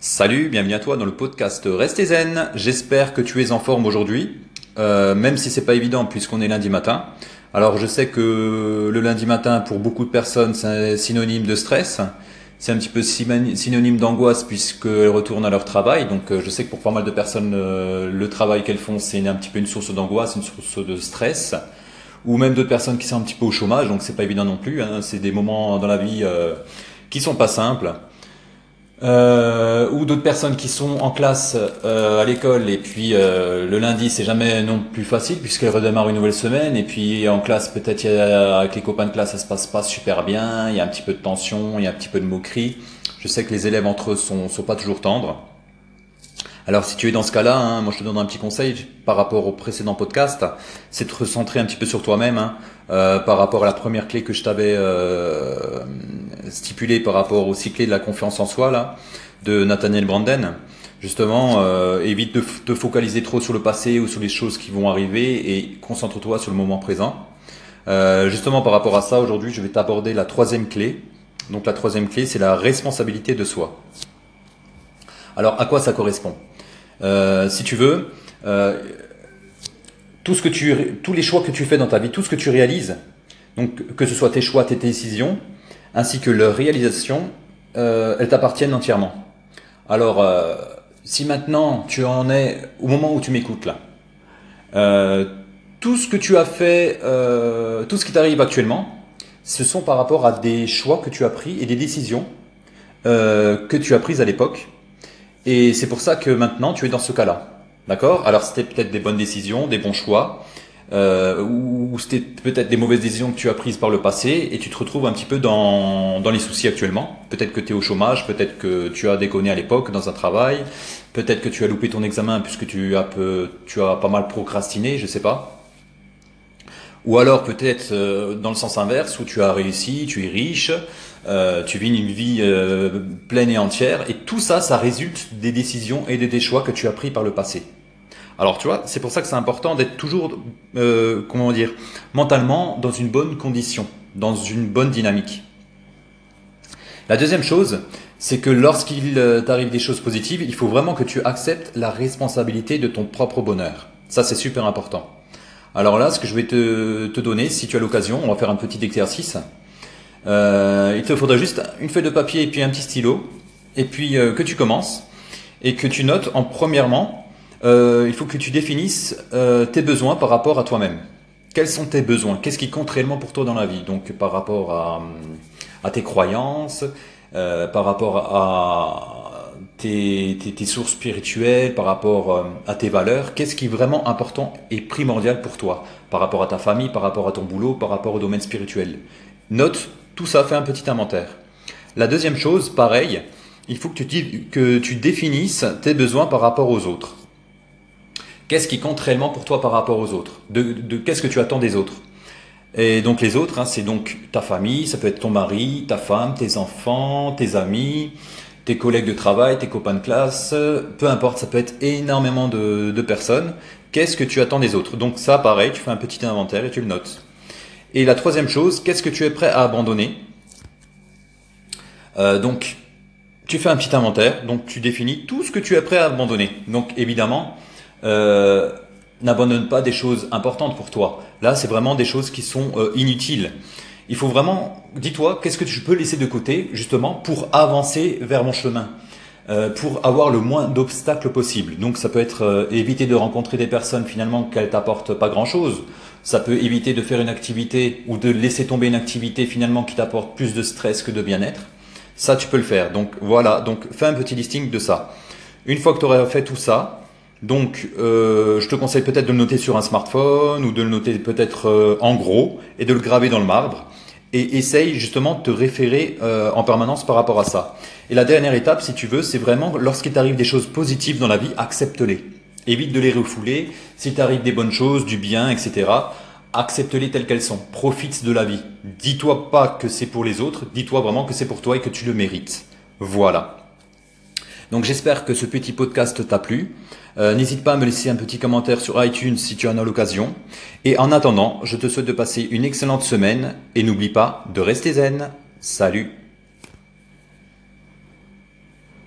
Salut, bienvenue à toi dans le podcast Restez Zen. J'espère que tu es en forme aujourd'hui, même si c'est pas évident puisqu'on est lundi matin. Alors je sais que le lundi matin pour beaucoup de personnes c'est synonyme de stress, c'est un petit peu synonyme d'angoisse puisqu'elles retournent à leur travail. Donc je sais que pour pas mal de personnes le travail qu'elles font c'est un petit peu une source d'angoisse, une source de stress, ou même d'autres personnes qui sont un petit peu au chômage, donc c'est pas évident non plus, hein. C'est des moments dans la vie qui sont pas simples. Ou d'autres personnes qui sont en classe à l'école et puis le lundi c'est jamais non plus facile puisqu'elles redémarrent une nouvelle semaine et puis en classe peut-être avec les copains de classe ça se passe pas super bien, il y a un petit peu de tension, il y a un petit peu de moquerie. Je sais que les élèves entre eux sont pas toujours tendres. Alors si tu es dans ce cas-là, hein, moi je te donne un petit conseil par rapport au précédent podcast, c'est de te recentrer un petit peu sur toi-même, hein, par rapport à la première clé que je t'avais stipulée par rapport aux 6 clés de la confiance en soi là, de Nathaniel Branden. Justement, évite de te focaliser trop sur le passé ou sur les choses qui vont arriver et concentre-toi sur le moment présent. Justement par rapport à ça, aujourd'hui je vais t'aborder la troisième clé. Donc la troisième clé c'est la responsabilité de soi. Alors à quoi ça correspond ? Si tu veux, tous les choix que tu fais dans ta vie, tout ce que tu réalises, donc que ce soit tes choix, tes décisions, ainsi que leur réalisation, elles t'appartiennent entièrement. Alors, si maintenant tu en es au moment où tu m'écoutes là, tout ce que tu as fait, tout ce qui t'arrive actuellement, ce sont par rapport à des choix que tu as pris et des décisions que tu as prises à l'époque. Et c'est pour ça que maintenant tu es dans ce cas-là, d'accord ? Alors c'était peut-être des bonnes décisions, des bons choix, ou c'était peut-être des mauvaises décisions que tu as prises par le passé et tu te retrouves un petit peu dans les soucis actuellement. Peut-être que tu es au chômage, peut-être que tu as déconné à l'époque dans un travail, peut-être que tu as loupé ton examen puisque tu as pas mal procrastiné, je sais pas. Ou alors peut-être dans le sens inverse où tu as réussi, tu es riche, tu vis une vie pleine et entière et tout ça, ça résulte des décisions et des choix que tu as pris par le passé. Alors tu vois, c'est pour ça que c'est important d'être toujours, mentalement dans une bonne condition, dans une bonne dynamique. La deuxième chose, c'est que lorsqu'il t'arrive des choses positives, il faut vraiment que tu acceptes la responsabilité de ton propre bonheur. Ça, c'est super important. Alors là, ce que je vais te donner, si tu as l'occasion, on va faire un petit exercice. Il te faudra juste une feuille de papier et puis un petit stylo, et puis que tu commences et que tu notes. En premièrement, il faut que tu définisses tes besoins par rapport à toi-même. Quels sont tes besoins? Qu'est-ce qui compte réellement pour toi dans la vie? Donc par rapport à tes croyances, par rapport à tes sources spirituelles, par rapport à tes valeurs. Qu'est-ce qui est vraiment important et primordial pour toi? Par rapport à ta famille, par rapport à ton boulot, par rapport au domaine spirituel. Note tout ça, fais un petit inventaire. La deuxième chose, pareil, il faut que tu définisses tes besoins par rapport aux autres. Qu'est-ce qui compte réellement pour toi par rapport aux autres? Qu'est-ce que tu attends des autres? Et donc les autres, hein, c'est donc ta famille, ça peut être ton mari, ta femme, tes enfants, tes amis, tes collègues de travail, tes copains de classe, peu importe, ça peut être énormément de personnes. Qu'est-ce que tu attends des autres? Donc ça, pareil, tu fais un petit inventaire et tu le notes. Et la troisième chose, qu'est-ce que tu es prêt à abandonner? Donc, tu fais un petit inventaire, donc tu définis tout ce que tu es prêt à abandonner. Donc, évidemment, n'abandonne pas des choses importantes pour toi. Là, c'est vraiment des choses qui sont inutiles. Il faut vraiment, dis-toi, qu'est-ce que tu peux laisser de côté, justement, pour avancer vers mon chemin, pour avoir le moins d'obstacles possible. Donc ça peut être éviter de rencontrer des personnes finalement qu'elles t'apportent pas grand-chose. Ça peut éviter de faire une activité ou de laisser tomber une activité finalement qui t'apporte plus de stress que de bien-être. Ça, tu peux le faire. Donc voilà, donc fais un petit listing de ça. Une fois que tu auras fait tout ça, donc je te conseille peut-être de le noter sur un smartphone ou de le noter peut-être en gros et de le graver dans le marbre. Et essaye justement de te référer en permanence par rapport à ça. Et la dernière étape, si tu veux, c'est vraiment lorsqu'il t'arrive des choses positives dans la vie, accepte-les. Évite de les refouler. S'il t'arrive des bonnes choses, du bien, etc., accepte-les telles qu'elles sont. Profite de la vie. Dis-toi pas que c'est pour les autres, dis-toi vraiment que c'est pour toi et que tu le mérites. Voilà. Donc j'espère que ce petit podcast t'a plu. N'hésite pas à me laisser un petit commentaire sur iTunes si tu en as l'occasion. Et en attendant, je te souhaite de passer une excellente semaine et n'oublie pas de rester zen. Salut!